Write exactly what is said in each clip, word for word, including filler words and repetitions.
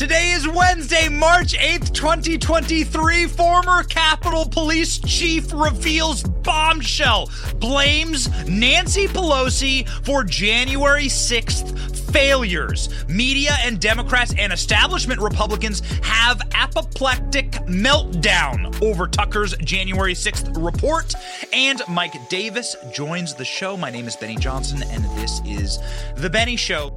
Today is Wednesday, March eighth, twenty twenty-three. Former Capitol Police chief reveals bombshell, blames Nancy Pelosi for January sixth failures. Media and Democrats and establishment Republicans have apoplectic meltdown over Tucker's January sixth report. And Mike Davis joins the show. My name is Benny Johnson, and this is The Benny Show.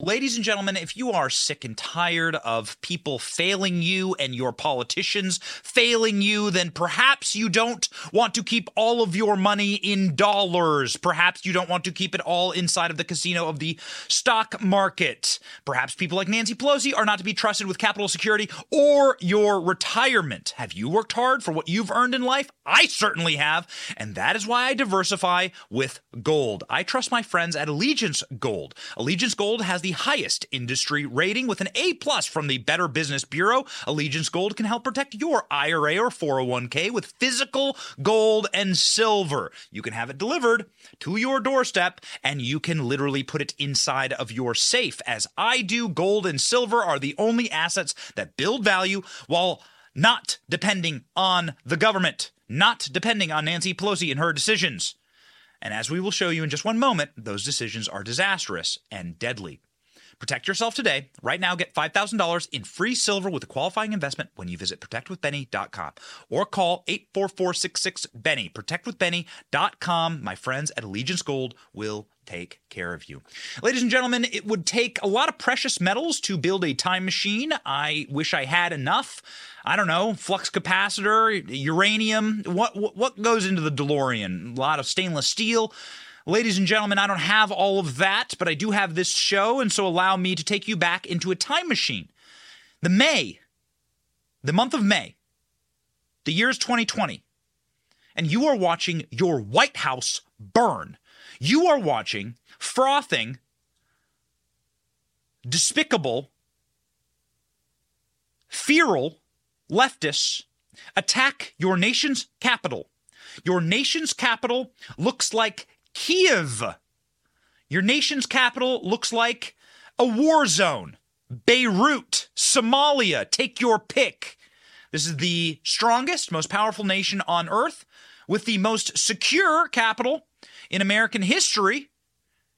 Ladies and gentlemen, if you are sick and tired of people failing you and your politicians failing you, then perhaps you don't want to keep all of your money in dollars. Perhaps you don't want to keep it all inside of the casino of the stock market. Perhaps people like Nancy Pelosi are not to be trusted with capital security or your retirement. Have you worked hard for what you've earned in life? I certainly have. And that is why I diversify with gold. I trust my friends at Allegiance Gold. Allegiance Gold has the The highest industry rating with an A plus from the Better Business Bureau. Allegiance Gold can help protect your I R A or four oh one k with physical gold and silver. You can have it delivered to your doorstep, and you can literally put it inside of your safe. As I do, gold and silver are the only assets that build value while not depending on the government, not depending on Nancy Pelosi and her decisions. And as we will show you in just one moment, those decisions are disastrous and deadly. Protect yourself today. Right now, get five thousand dollars in free silver with a qualifying investment when you visit protect with benny dot com or call eight four four, six six, BENNY. protect with benny dot com. My friends at Allegiance Gold will take care of you. Ladies and gentlemen, it would take a lot of precious metals to build a time machine. I wish I had enough. I don't know, flux capacitor, uranium. What, what, what goes into the DeLorean? A lot of stainless steel. Ladies and gentlemen, I don't have all of that, but I do have this show, and so allow me to take you back into a time machine. The May, the month of May, the year is twenty twenty, and you are watching your White House burn. You are watching frothing, despicable, feral leftists attack your nation's capital. Your nation's capital looks like Kiev. Your nation's capital looks like a war zone. Beirut, Somalia, take your pick. This is the strongest, most powerful nation on earth with the most secure capital in American history.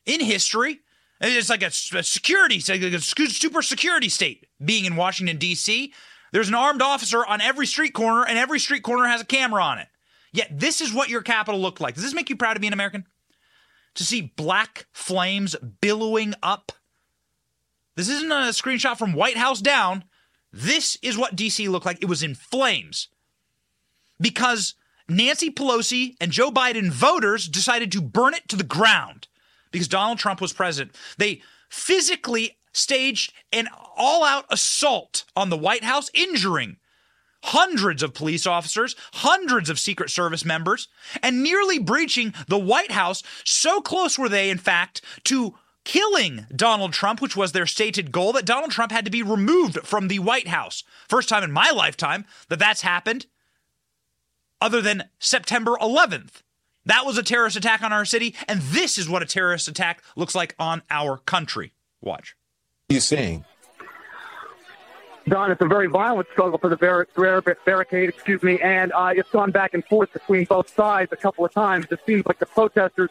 In history, it's like a security, it's like a super security state being in Washington, D C. There's an armed officer on every street corner, and every street corner has a camera on it. Yet this is what your capital looked like. Does this make you proud to be an American? To see black flames billowing up. This isn't a screenshot from White House down. This is what D C looked like. It was in flames. Because Nancy Pelosi and Joe Biden voters decided to burn it to the ground because Donald Trump was president. They physically staged an all-out assault on the White House, injuring hundreds of police officers, hundreds of Secret Service members, and nearly breaching the White House. So close were they, in fact, to killing Donald Trump, which was their stated goal, that Donald Trump had to be removed from the White House. First time in my lifetime that that's happened, other than September eleventh. That was a terrorist attack on our city, and this is what a terrorist attack looks like on our country. Watch. What are you saying? Don, it's a very violent struggle for the bar- bar- barricade, excuse me, and uh, it's gone back and forth between both sides a couple of times. It seems like the protesters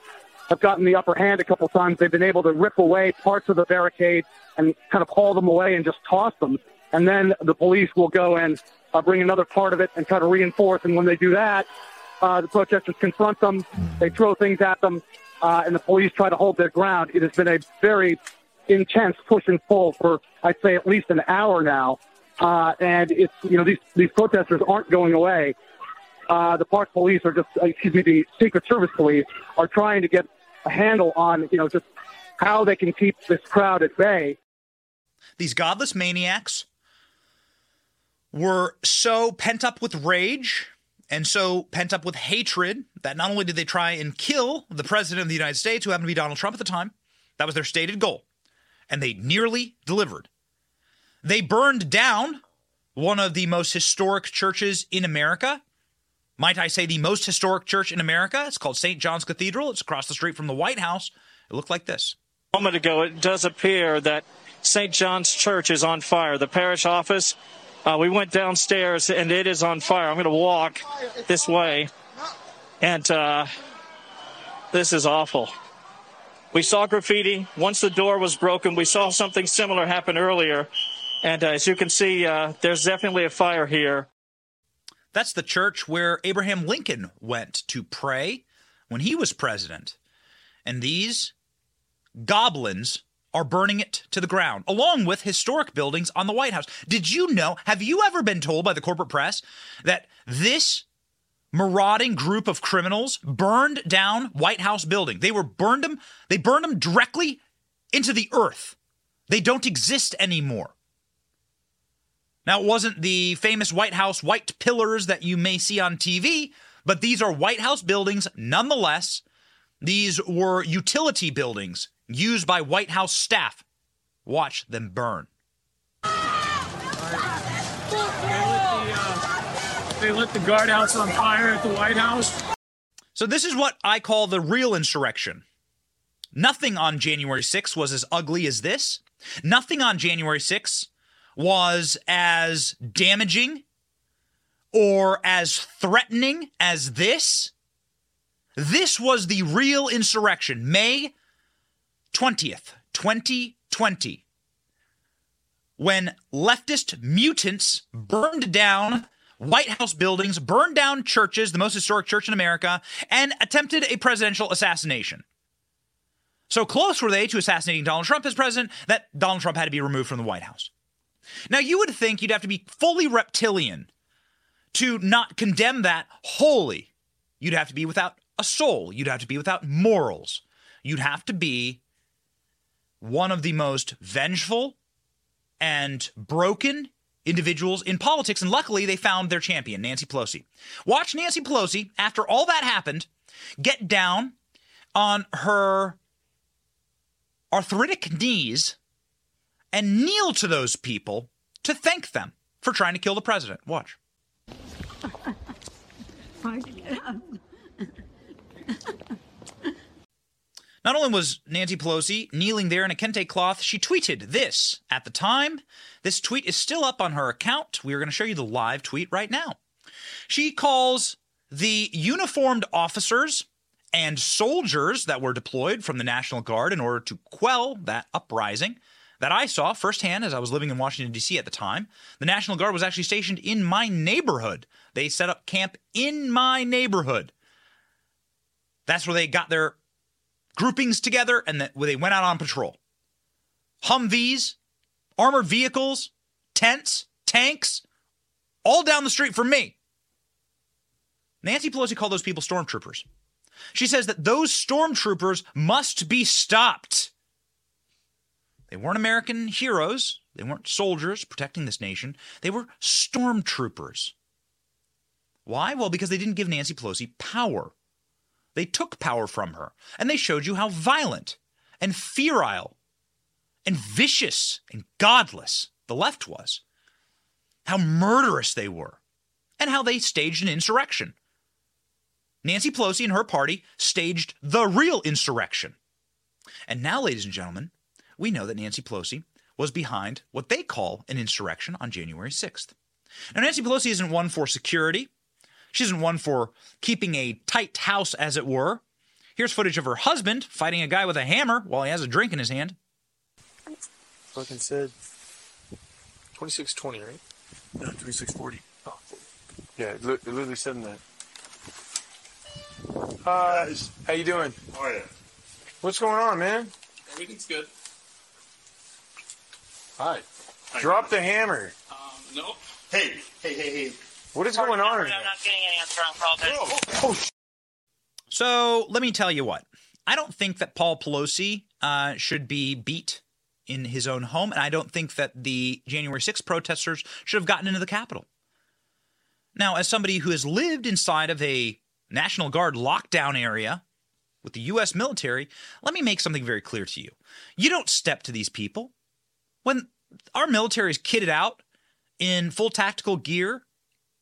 have gotten the upper hand a couple of times. They've been able to rip away parts of the barricade and kind of haul them away and just toss them. And then the police will go and uh, bring another part of it and try to reinforce. And when they do that, uh, the protesters confront them. They throw things at them, uh, and the police try to hold their ground. It has been a very intense push and pull for, I'd say, at least an hour now. Uh, and it's, you know, these, these protesters aren't going away. Uh, the Park Police are just, excuse me, the Secret Service Police are trying to get a handle on, you know, just how they can keep this crowd at bay. These godless maniacs were so pent up with rage and so pent up with hatred that not only did they try and kill the president of the United States, who happened to be Donald Trump at the time, that was their stated goal. And they nearly delivered. They burned down one of the most historic churches in America. Might I say the most historic church in America? It's called Saint John's Cathedral. It's across the street from the White House. It looked like this. A moment ago, it does appear that Saint John's Church is on fire. The parish office, uh, we went downstairs, and it is on fire. I'm going to walk this way, and uh, this is awful. We saw graffiti. Once the door was broken, we saw something similar happen earlier. And uh, as you can see, uh, there's definitely a fire here. That's the church where Abraham Lincoln went to pray when he was president. And these goblins are burning it to the ground, along with historic buildings on the White House. Did you know, have you ever been told by the corporate press that this marauding group of criminals burned down White House building? They were burned them. They burned them directly into the earth. They don't exist anymore. Now, it wasn't the famous White House white pillars that you may see on T V, but these are White House buildings nonetheless. These were utility buildings used by White House staff. Watch them burn. They lit the guardhouse on fire at the White House. So this is what I call the real insurrection. Nothing on January sixth was as ugly as this. Nothing on January sixth was as damaging or as threatening as this. This was the real insurrection, May twentieth, twenty twenty, when leftist mutants burned down White House buildings, burned down churches, the most historic church in America, and attempted a presidential assassination. So close were they to assassinating Donald Trump as president that Donald Trump had to be removed from the White House. Now, you would think you'd have to be fully reptilian to not condemn that wholly. You'd have to be without a soul. You'd have to be without morals. You'd have to be one of the most vengeful and broken individuals in politics, and luckily they found their champion, Nancy Pelosi. Watch Nancy Pelosi, after all that happened, get down on her arthritic knees and kneel to those people to thank them for trying to kill the president. Watch. Not only was Nancy Pelosi kneeling there in a kente cloth, she tweeted this at the time. This tweet is still up on her account. We are going to show you the live tweet right now. She calls the uniformed officers and soldiers that were deployed from the National Guard in order to quell that uprising that I saw firsthand as I was living in Washington, D C at the time. The National Guard was actually stationed in my neighborhood. They set up camp in my neighborhood. That's where they got their groupings together, and the, they went out on patrol. Humvees, armored vehicles, tents, tanks, all down the street from me. Nancy Pelosi called those people stormtroopers. She says that those stormtroopers must be stopped. They weren't American heroes. They weren't soldiers protecting this nation. They were stormtroopers. Why? Well, because they didn't give Nancy Pelosi power. They took power from her, and they showed you how violent and feral and vicious and godless the left was, how murderous they were, and how they staged an insurrection. Nancy Pelosi and her party staged the real insurrection. And now, ladies and gentlemen, we know that Nancy Pelosi was behind what they call an insurrection on January sixth. Now, Nancy Pelosi isn't one for security. She isn't one for keeping a tight house, as it were. Here's footage of her husband fighting a guy with a hammer while he has a drink in his hand. Fucking said twenty-six twenty, right? No, twenty-six forty. Oh. Yeah, it literally said in that. Hi, guys. How you doing? How are you? What's going on, man? Everything's good. Hi. Hi. Drop the hammer. Um, nope. Hey, hey, hey, hey. What is going on? I'm not getting any answer on Paul. So let me tell you what. I don't think that Paul Pelosi uh, should be beat in his own home, and I don't think that the January sixth protesters should have gotten into the Capitol. Now, as somebody who has lived inside of a National Guard lockdown area with the U S military, let me make something very clear to you. You don't step to these people. When our military is kitted out in full tactical gear,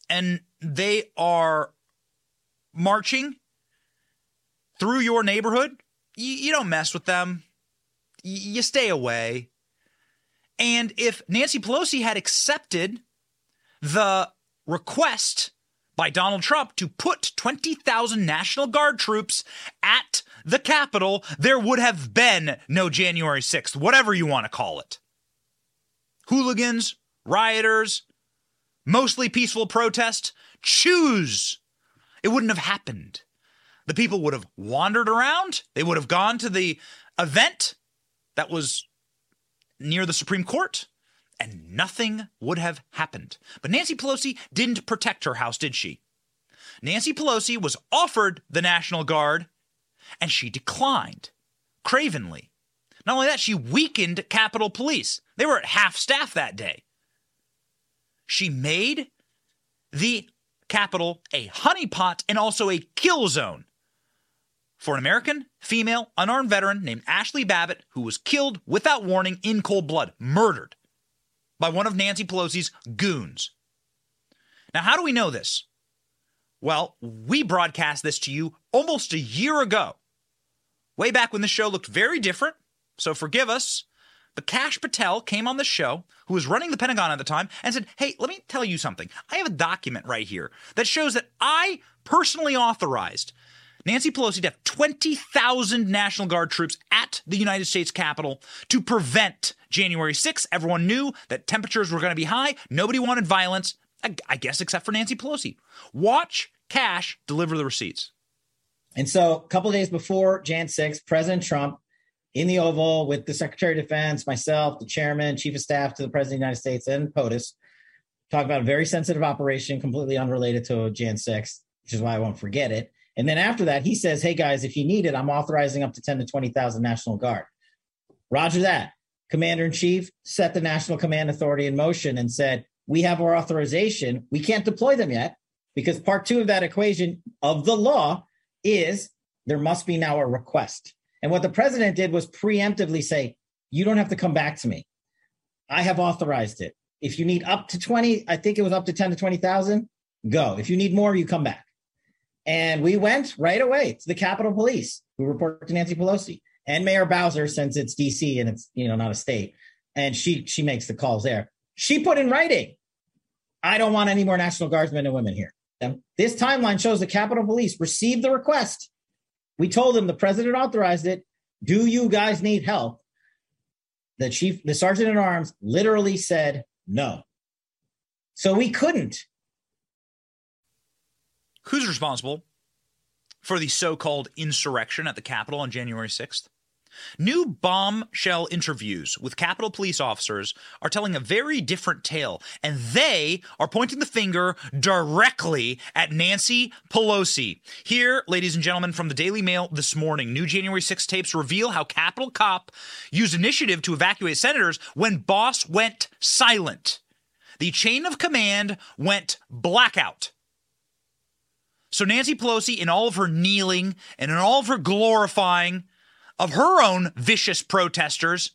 and they are marching through your neighborhood, you, you don't mess with them. You stay away. And if Nancy Pelosi had accepted the request by Donald Trump to put twenty thousand National Guard troops at the Capitol, there would have been no January sixth, whatever you want to call it. Hooligans, rioters, mostly peaceful protest, choose. It wouldn't have happened. The people would have wandered around. They would have gone to the event that was near the Supreme Court, and nothing would have happened. But Nancy Pelosi didn't protect her house, did she? Nancy Pelosi was offered the National Guard, and she declined, cravenly. Not only that, she weakened Capitol Police. They were at half staff that day. She made the Capitol a honeypot and also a kill zone for an American female unarmed veteran named Ashley Babbitt, who was killed without warning in cold blood, murdered by one of Nancy Pelosi's goons. Now, how do we know this? Well, we broadcast this to you almost a year ago, way back when the show looked very different, so forgive us. But Kash Patel came on the show, who was running the Pentagon at the time, and said, hey, let me tell you something. I have a document right here that shows that I personally authorized Nancy Pelosi to have twenty thousand National Guard troops at the United States Capitol to prevent January sixth. Everyone knew that temperatures were going to be high. Nobody wanted violence, I guess, except for Nancy Pelosi. Watch Kash deliver the receipts. And so a couple of days before January sixth, President Trump, in the Oval with the Secretary of Defense, myself, the Chairman, Chief of Staff to the President of the United States, and POTUS, talk about a very sensitive operation, completely unrelated to January sixth, which is why I won't forget it. And then after that, he says, hey, guys, if you need it, I'm authorizing up to ten to twenty thousand National Guard. Roger that. Commander-in-Chief set the National Command Authority in motion and said, we have our authorization. We can't deploy them yet because part two of that equation of the law is there must be now a request. And what the president did was preemptively say, you don't have to come back to me. I have authorized it. If you need up to twenty, I think it was up to ten to twenty thousand, go. If you need more, you come back. And we went right away to the Capitol Police, who report to Nancy Pelosi and Mayor Bowser, since it's D C and it's, you know, not a state. And she she makes the calls there. She put in writing, I don't want any more National Guardsmen and women here. And this timeline shows the Capitol Police received the request. We told them the president authorized it. Do you guys need help? The chief, the sergeant at arms literally said no. So we couldn't. Who's responsible for the so-called insurrection at the Capitol on January sixth? New bombshell interviews with Capitol Police officers are telling a very different tale, and they are pointing the finger directly at Nancy Pelosi. Here, ladies and gentlemen, from the Daily Mail this morning, new January sixth tapes reveal how Capitol cop used initiative to evacuate senators when boss went silent. The chain of command went blackout. So Nancy Pelosi, in all of her kneeling and in all of her glorifying of her own vicious protesters,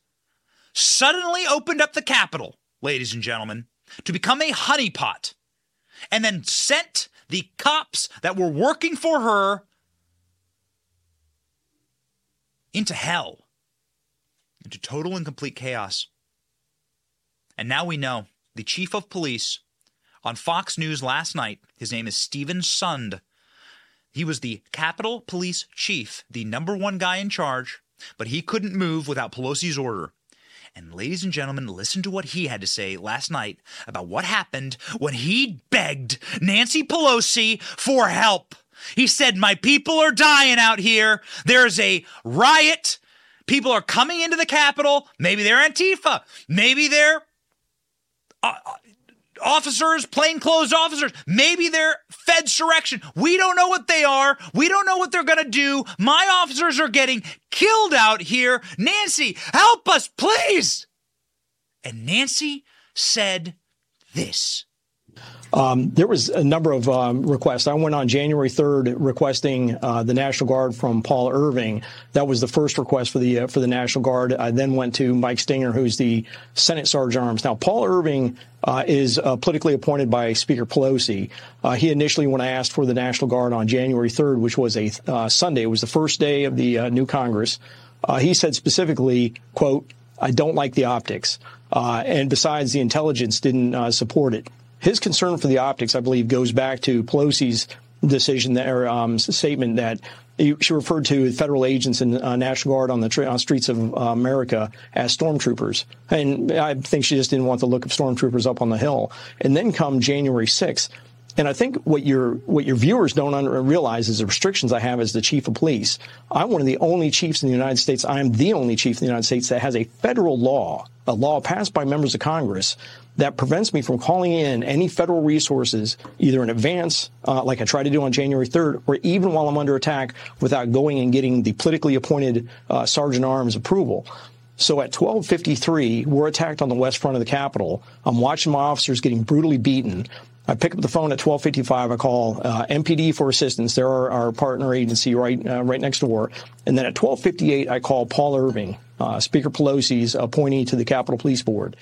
suddenly opened up the Capitol, ladies and gentlemen, to become a honeypot, and then sent the cops that were working for her into hell, into total and complete chaos. And now we know the chief of police on Fox News last night, his name is Stephen Sund. He was the Capitol Police chief, the number one guy in charge, but he couldn't move without Pelosi's order. And ladies and gentlemen, listen to what he had to say last night about what happened when he begged Nancy Pelosi for help. He said, my people are dying out here. There's a riot. People are coming into the Capitol. Maybe they're Antifa. Maybe they're Uh, officers, plainclothes officers, maybe they're Fedsurrection. We don't know what they are. We don't know what they're going to do. My officers are getting killed out here. Nancy, help us, please. And Nancy said this. Um, there was a number of um, requests. I went on January third requesting uh, the National Guard from Paul Irving. That was the first request for the uh, for the National Guard. I then went to Mike Stinger, who's the Senate Sergeant at Arms. Now, Paul Irving uh, is uh, politically appointed by Speaker Pelosi. Uh, he initially, when I asked for the National Guard on January third, which was a uh, Sunday, it was the first day of the uh, new Congress, uh, he said specifically, quote, I don't like the optics. Uh, and besides, the intelligence didn't uh, support it. His concern for the optics, I believe, goes back to Pelosi's decision that, or um, statement that she referred to federal agents and uh, National Guard on the tra- on streets of uh, America as stormtroopers. And I think she just didn't want the look of stormtroopers up on the Hill. And then come January sixth. And I think what your what your viewers don't under, realize is the restrictions I have as the chief of police. I'm one of the only chiefs in the United States. I am the only chief in the United States that has a federal law, a law passed by members of Congress, that prevents me from calling in any federal resources, either in advance, uh, like I tried to do on January third, or even while I'm under attack, without going and getting the politically appointed uh, Sergeant Arms approval. So at twelve fifty-three, we're attacked on the west front of the Capitol. I'm watching my officers getting brutally beaten. I pick up the phone at twelve fifty-five. I call uh, M P D for assistance. They're our, our partner agency right uh, right next door. And then at twelve fifty-eight, I call Paul Irving, uh, Speaker Pelosi's appointee to the Capitol Police Board.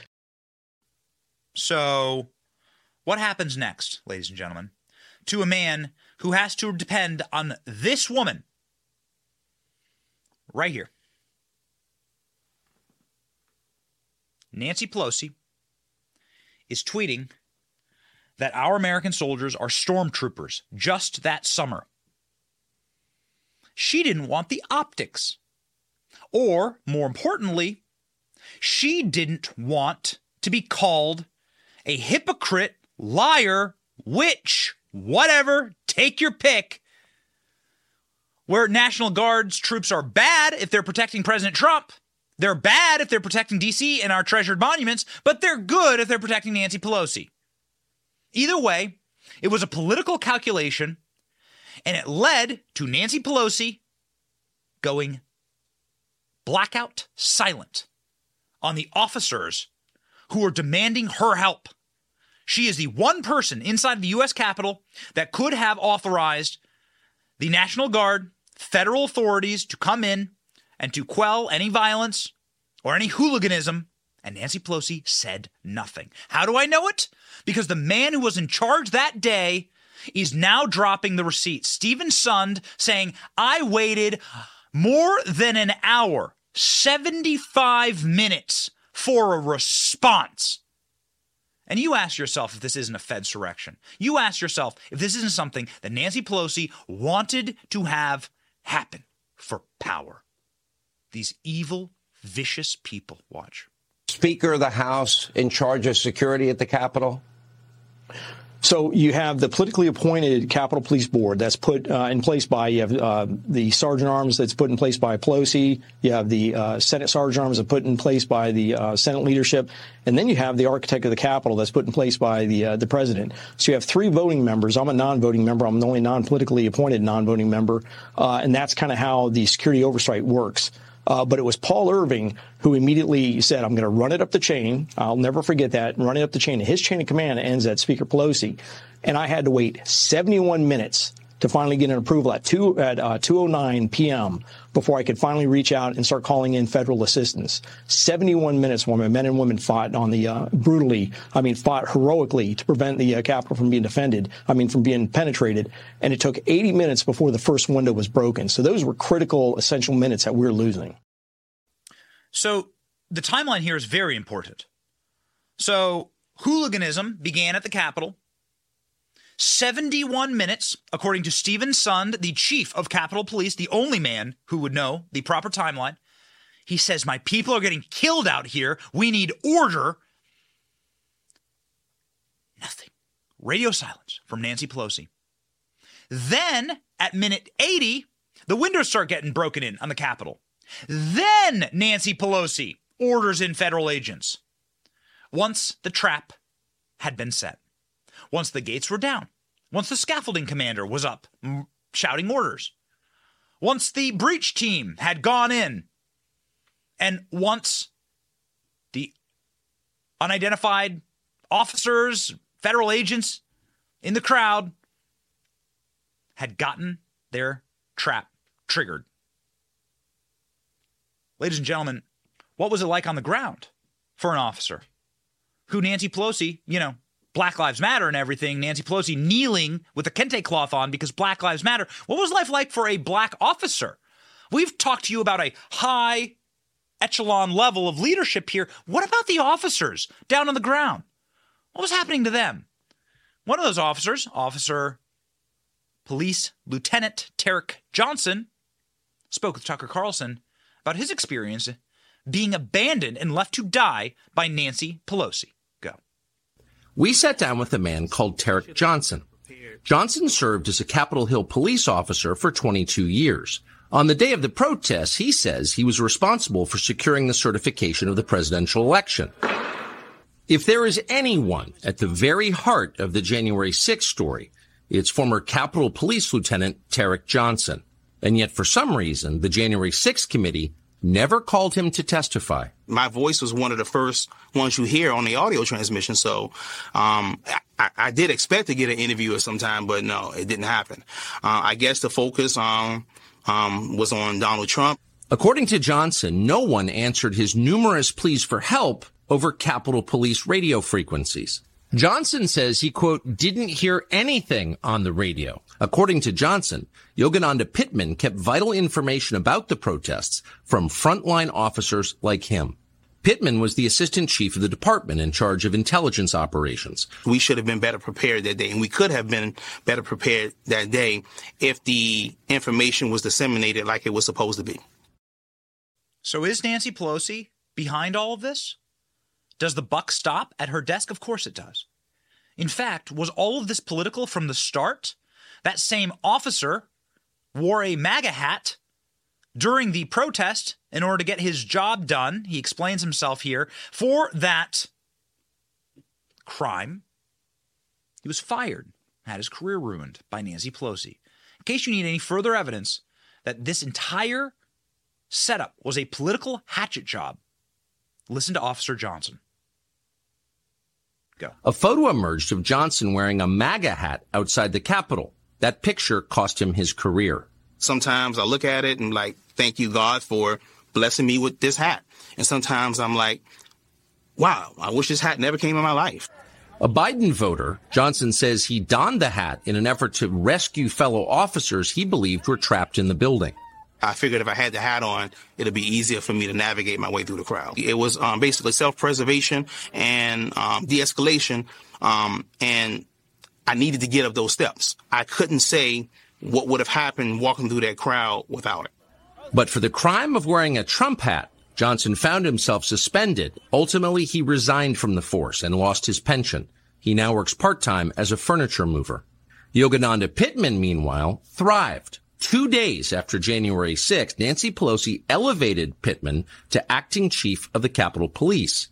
So what happens next, ladies and gentlemen, to a man who has to depend on this woman right here? Nancy Pelosi is tweeting that our American soldiers are stormtroopers just that summer. She didn't want the optics. Or, more importantly, she didn't want to be called a hypocrite, liar, witch, whatever, take your pick, where National Guard's troops are bad if they're protecting President Trump. They're bad if they're protecting D C and our treasured monuments, but they're good if they're protecting Nancy Pelosi. Either way, it was a political calculation, and it led to Nancy Pelosi going blackout silent on the officers who are demanding her help. She is the one person inside the U S Capitol that could have authorized the National Guard, federal authorities to come in and to quell any violence or any hooliganism. And Nancy Pelosi said nothing. How do I know it? Because the man who was in charge that day is now dropping the receipts. Stephen Sund saying, I waited more than an hour, seventy-five minutes for a response. And you ask yourself if this isn't a Fed surrection. You ask yourself if this isn't something that Nancy Pelosi wanted to have happen for power. These evil, vicious people. Watch. Speaker of the House in charge of security at the Capitol? So you have the politically appointed Capitol Police Board that's put uh, in place by, you have uh, the Sergeant Arms that's put in place by Pelosi, you have the uh, Senate Sergeant Arms that put in place by the uh, Senate leadership, and then you have the architect of the Capitol that's put in place by the uh, the president. So you have three voting members. I'm a non-voting member. I'm the only non-politically appointed non-voting member, uh, and that's kind of how the security oversight works. Uh, but it was Paul Irving who immediately said, I'm going to run it up the chain. I'll never forget that. Run it up the chain. His chain of command ends at Speaker Pelosi. And I had to wait seventy-one minutes to finally get an approval at two at uh, two oh nine p.m. before I could finally reach out and start calling in federal assistance. seventy-one minutes while my men and women fought on the uh, brutally, I mean, fought heroically to prevent the uh, Capitol from being defended, I mean, from being penetrated. And it took eighty minutes before the first window was broken. So those were critical, essential minutes that we were losing. So the timeline here is very important. So hooliganism began at the Capitol. seventy-one minutes, according to Stephen Sund, the chief of Capitol Police, the only man who would know the proper timeline. He says, my people are getting killed out here. We need order. Nothing. Radio silence from Nancy Pelosi. Then, at minute eighty, the windows start getting broken in on the Capitol. Then Nancy Pelosi orders in federal agents. Once the trap had been set. Once the gates were down, once the scaffolding commander was up m- shouting orders, once the breach team had gone in, and once the unidentified officers, federal agents in the crowd had gotten their trap triggered. Ladies and gentlemen, what was it like on the ground for an officer who Nancy Pelosi, you know, Black Lives Matter and everything, Nancy Pelosi kneeling with a kente cloth on because Black Lives Matter. What was life like for a black officer? We've talked to you about a high echelon level of leadership here. What about the officers down on the ground? What was happening to them? One of those officers, Officer Police Lieutenant Tarek Johnson, spoke with Tucker Carlson about his experience being abandoned and left to die by Nancy Pelosi. Go. We sat down with a man called Tarek Johnson. Johnson served as a Capitol Hill police officer for twenty-two years. On the day of the protests, he says he was responsible for securing the certification of the presidential election. If there is anyone at the very heart of the January sixth story, it's former Capitol Police Lieutenant Tarek Johnson. And yet, for some reason, the January sixth committee never called him to testify. My voice was one of the first ones you hear on the audio transmission, so um, I, I did expect to get an interview at some time, but no, it didn't happen. Uh, I guess the focus um, um, was on Donald Trump. According to Johnson, no one answered his numerous pleas for help over Capitol Police radio frequencies. Johnson says he, quote, didn't hear anything on the radio. According to Johnson, Yogananda Pittman kept vital information about the protests from frontline officers like him. Pittman was the assistant chief of the department in charge of intelligence operations. We should have been better prepared that day, and we could have been better prepared that day if the information was disseminated like it was supposed to be. So is Nancy Pelosi behind all of this? Does the buck stop at her desk? Of course it does. In fact, was all of this political from the start? That same officer wore a MAGA hat during the protest in order to get his job done. He explains himself here. For that crime, he was fired, had his career ruined by Nancy Pelosi. In case you need any further evidence that this entire setup was a political hatchet job, listen to Officer Johnson. Go. A photo emerged of Johnson wearing a MAGA hat outside the Capitol. That picture cost him his career. Sometimes I look at it and like, thank you, God, for blessing me with this hat. And sometimes I'm like, wow, I wish this hat never came in my life. A Biden voter, Johnson says he donned the hat in an effort to rescue fellow officers he believed were trapped in the building. I figured if I had the hat on, it'd be easier for me to navigate my way through the crowd. It was um, basically self-preservation and um, de-escalation, um, and I needed to get up those steps. I couldn't say what would have happened walking through that crowd without it. But for the crime of wearing a Trump hat, Johnson found himself suspended. Ultimately, he resigned from the force and lost his pension. He now works part-time as a furniture mover. Yogananda Pittman, meanwhile, thrived. Two days after January sixth, Nancy Pelosi elevated Pittman to acting chief of the Capitol Police.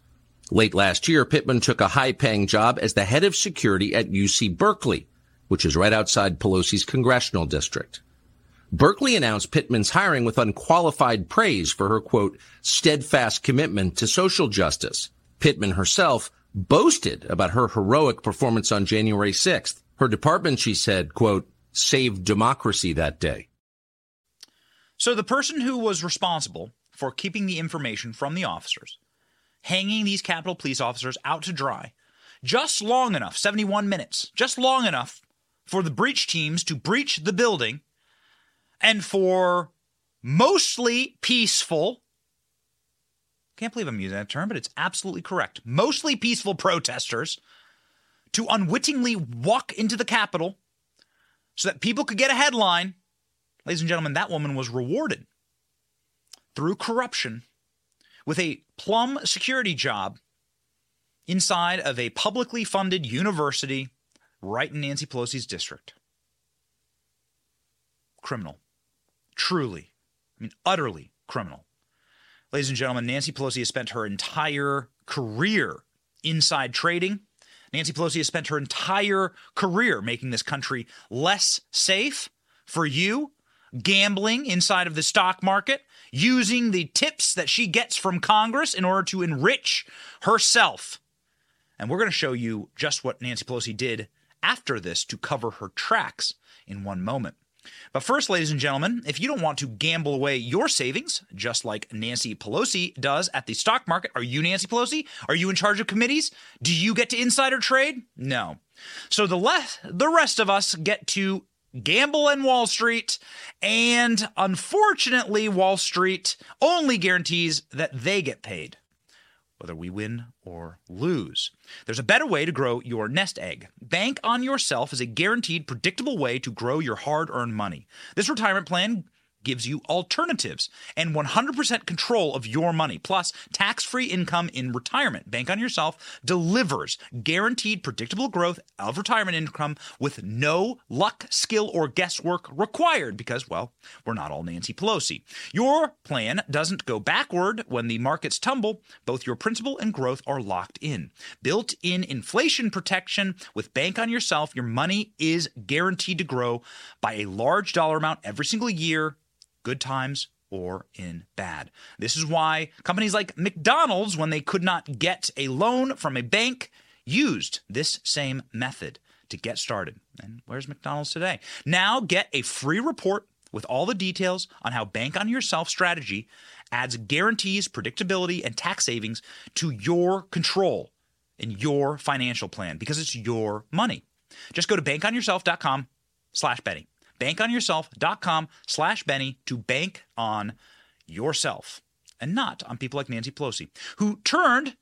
Late last year, Pittman took a high-paying job as the head of security at U C Berkeley, which is right outside Pelosi's congressional district. Berkeley announced Pittman's hiring with unqualified praise for her, quote, steadfast commitment to social justice. Pittman herself boasted about her heroic performance on January sixth. Her department, she said, quote, saved democracy that day. So the person who was responsible for keeping the information from the officers, hanging these Capitol Police officers out to dry, just long enough, seventy-one minutes, just long enough for the breach teams to breach the building and for mostly peaceful, can't believe I'm using that term, but it's absolutely correct, mostly peaceful protesters to unwittingly walk into the Capitol so that people could get a headline. Ladies and gentlemen, that woman was rewarded through corruption with a plum security job inside of a publicly funded university right in Nancy Pelosi's district. Criminal. Truly. I mean, utterly criminal. Ladies and gentlemen, Nancy Pelosi has spent her entire career inside trading. Nancy Pelosi has spent her entire career making this country less safe for you, gambling inside of the stock market, using the tips that she gets from Congress in order to enrich herself. And we're going to show you just what Nancy Pelosi did after this to cover her tracks in one moment. But first, ladies and gentlemen, if you don't want to gamble away your savings, just like Nancy Pelosi does at the stock market, are you Nancy Pelosi? Are you in charge of committees? Do you get to insider trade? No. So the, le- the rest of us get to gamble in Wall Street, and unfortunately, Wall Street only guarantees that they get paid, whether we win or lose. There's a better way to grow your nest egg. Bank on Yourself is a guaranteed, predictable way to grow your hard-earned money. This retirement plan gives you alternatives and one hundred percent control of your money, plus tax-free income in retirement. Bank on Yourself delivers guaranteed, predictable growth of retirement income with no luck, skill, or guesswork required because, well, we're not all Nancy Pelosi. Your plan doesn't go backward when the markets tumble. Both your principal and growth are locked in. Built-in inflation protection with Bank on Yourself, your money is guaranteed to grow by a large dollar amount every single year, good times or in bad. This is why companies like McDonald's, when they could not get a loan from a bank, used this same method to get started. And where's McDonald's today? Now get a free report with all the details on how Bank on Yourself strategy adds guarantees, predictability, and tax savings to your control in your financial plan because it's your money. Just go to bankonyourself.com slash Benny. bankonyourself.com slash Benny to bank on yourself and not on people like Nancy Pelosi, who turned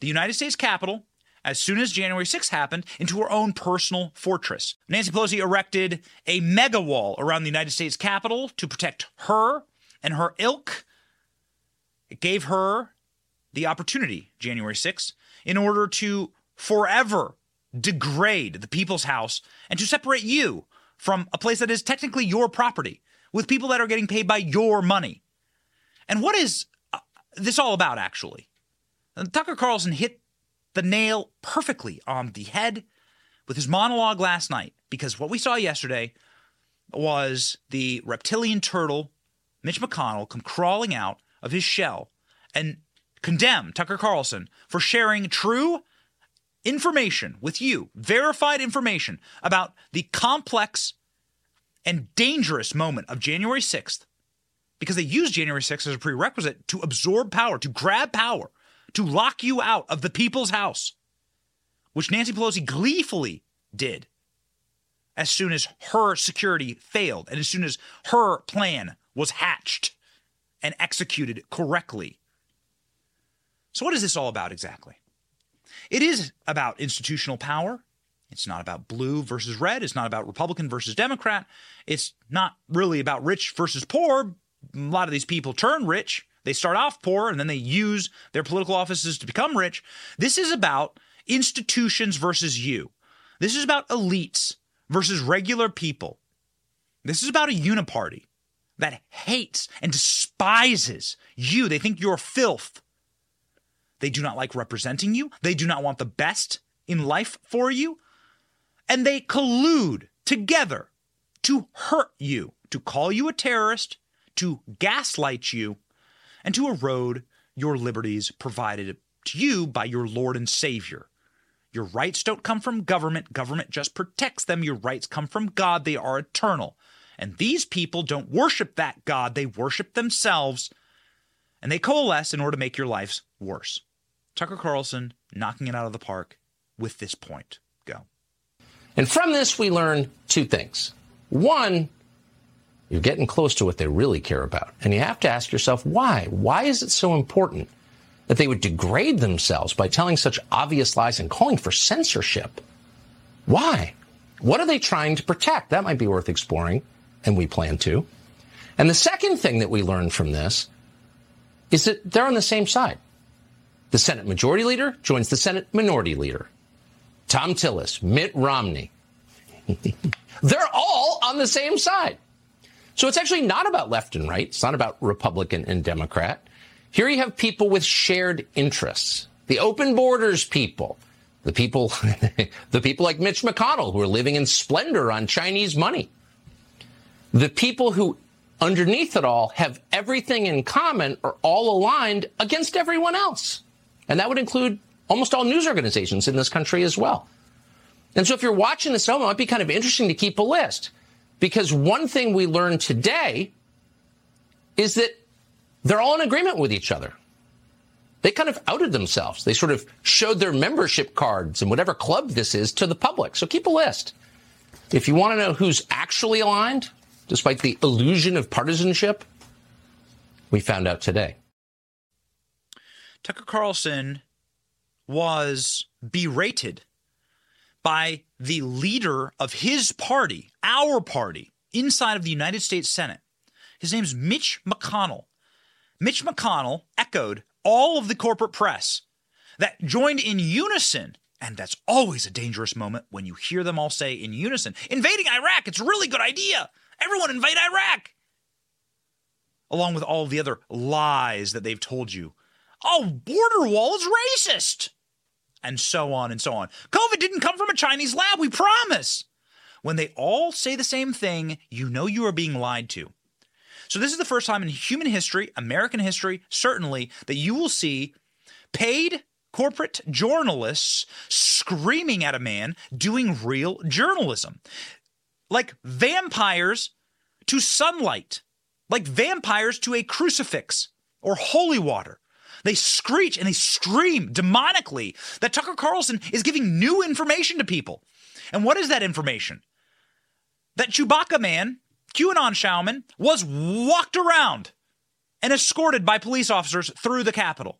the United States Capitol as soon as January sixth happened into her own personal fortress. Nancy Pelosi erected a mega wall around the United States Capitol to protect her and her ilk. It gave her the opportunity, January sixth, in order to forever degrade the People's House and to separate you from a place that is technically your property, with people that are getting paid by your money. And what is this all about, actually? Tucker Carlson hit the nail perfectly on the head with his monologue last night, because what we saw yesterday was the reptilian turtle, Mitch McConnell, come crawling out of his shell and condemn Tucker Carlson for sharing true information with you, verified information about the complex and dangerous moment of January sixth, because they used January sixth as a prerequisite to absorb power, to grab power, to lock you out of the People's House, which Nancy Pelosi gleefully did as soon as her security failed and as soon as her plan was hatched and executed correctly. So what is this all about exactly? It is about institutional power. It's not about blue versus red. It's not about Republican versus Democrat. It's not really about rich versus poor. A lot of these people turn rich. They start off poor, and then they use their political offices to become rich. This is about institutions versus you. This is about elites versus regular people. This is about a uniparty that hates and despises you. They think you're filth. They do not like representing you. They do not want the best in life for you. And they collude together to hurt you, to call you a terrorist, to gaslight you, and to erode your liberties provided to you by your Lord and Savior. Your rights don't come from government. Government just protects them. Your rights come from God. They are eternal. And these people don't worship that God. They worship themselves. And they coalesce in order to make your lives worse. Tucker Carlson knocking it out of the park with this point. Go. And from this, we learn two things. One, you're getting close to what they really care about. And you have to ask yourself, why? Why is it so important that they would degrade themselves by telling such obvious lies and calling for censorship? Why? What are they trying to protect? That might be worth exploring, and we plan to. And the second thing that we learn from this is that they're on the same side. The Senate Majority Leader joins the Senate Minority Leader. Tom Tillis, Mitt Romney. They're all on the same side. So it's actually not about left and right. It's not about Republican and Democrat. Here you have people with shared interests. The open borders people. The people, the people like Mitch McConnell, who are living in splendor on Chinese money. The people who, underneath it all, have everything in common, are all aligned against everyone else. And that would include almost all news organizations in this country as well. And so if you're watching this, it might be kind of interesting to keep a list, because one thing we learned today is that they're all in agreement with each other. They kind of outed themselves. They sort of showed their membership cards and whatever club this is to the public. So keep a list. If you want to know who's actually aligned, despite the illusion of partisanship, we found out today. Tucker Carlson was berated by the leader of his party, our party, inside of the United States Senate. His name's Mitch McConnell. Mitch McConnell echoed all of the corporate press that joined in unison. And that's always a dangerous moment when you hear them all say in unison, invading Iraq, it's a really good idea. Everyone invade Iraq. Along with all the other lies that they've told you. Oh, border wall is racist. And so on and so on. COVID didn't come from a Chinese lab, we promise. When they all say the same thing, you know you are being lied to. So this is the first time in human history, American history, certainly, that you will see paid corporate journalists screaming at a man doing real journalism. Like vampires to sunlight. Like vampires to a crucifix or holy water. They screech and they scream demonically that Tucker Carlson is giving new information to people. And what is that information? That Chewbacca man, QAnon shaman, was walked around and escorted by police officers through the Capitol.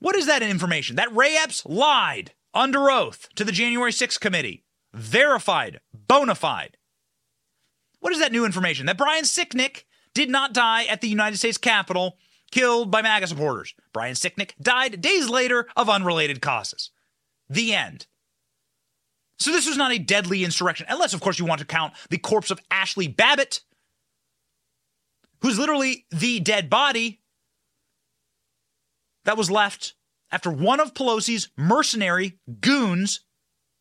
What is that information? That Ray Epps lied under oath to the January sixth committee. Verified, bona fide. What is that new information? That Brian Sicknick did not die at the United States Capitol, killed by MAGA supporters. Brian Sicknick died days later of unrelated causes. The end. So this was not a deadly insurrection, unless, of course, you want to count the corpse of Ashley Babbitt, who's literally the dead body that was left after one of Pelosi's mercenary goons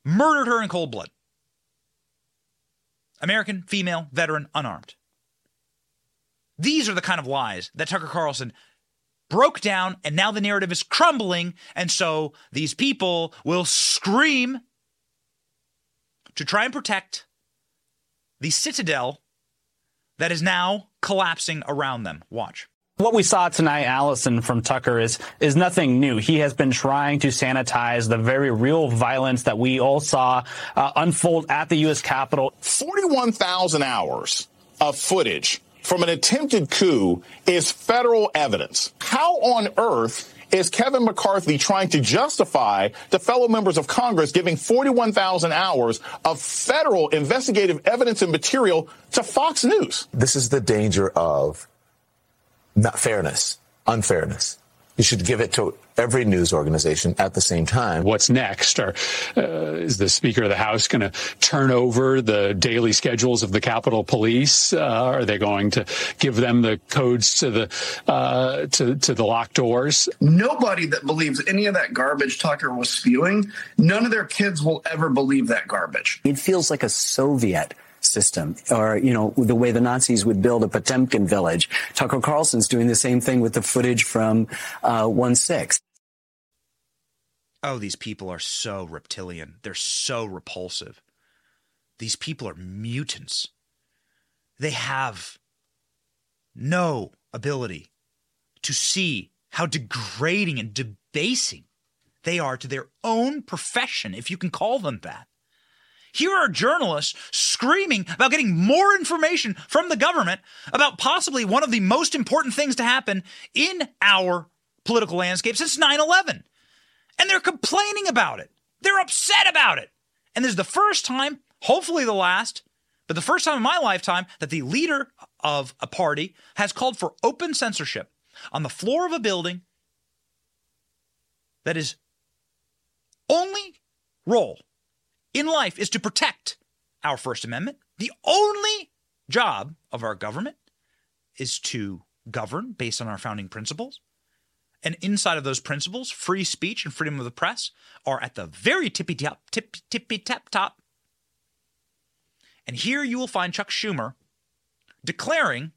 murdered her in cold blood. American, female, veteran, unarmed. These are the kind of lies that Tucker Carlson broke down, and now the narrative is crumbling, and so these people will scream to try and protect the citadel that is now collapsing around them. Watch. What we saw tonight, Allison, from Tucker is is nothing new. He has been trying to sanitize the very real violence that we all saw uh, unfold at the U S Capitol. forty-one thousand hours of footage from an attempted coup is federal evidence. How on earth is Kevin McCarthy trying to justify to fellow members of Congress giving forty-one thousand hours of federal investigative evidence and material to Fox News? This is the danger of not fairness, unfairness. You should give it to every news organization at the same time. What's next? Or, uh, is the Speaker of the House going to turn over the daily schedules of the Capitol Police? Uh, are they going to give them the codes to the uh, to, to the locked doors? Nobody that believes any of that garbage Tucker was spewing, none of their kids will ever believe that garbage. It feels like a Soviet system, or, you know, the way the Nazis would build a Potemkin village. Tucker Carlson's doing the same thing with the footage from uh, one six. Oh, these people are so reptilian. They're so repulsive. These people are mutants. They have no ability to see how degrading and debasing they are to their own profession, if you can call them that. Here are journalists screaming about getting more information from the government about possibly one of the most important things to happen in our political landscape since nine eleven. And they're complaining about it. They're upset about it. And this is the first time, hopefully the last, but the first time in my lifetime that the leader of a party has called for open censorship on the floor of a building that is only role in life is to protect our First Amendment. The only job of our government is to govern based on our founding principles. And inside of those principles, free speech and freedom of the press are at the very tippy-top, tippy, tippy-tap-top. And here you will find Chuck Schumer declaring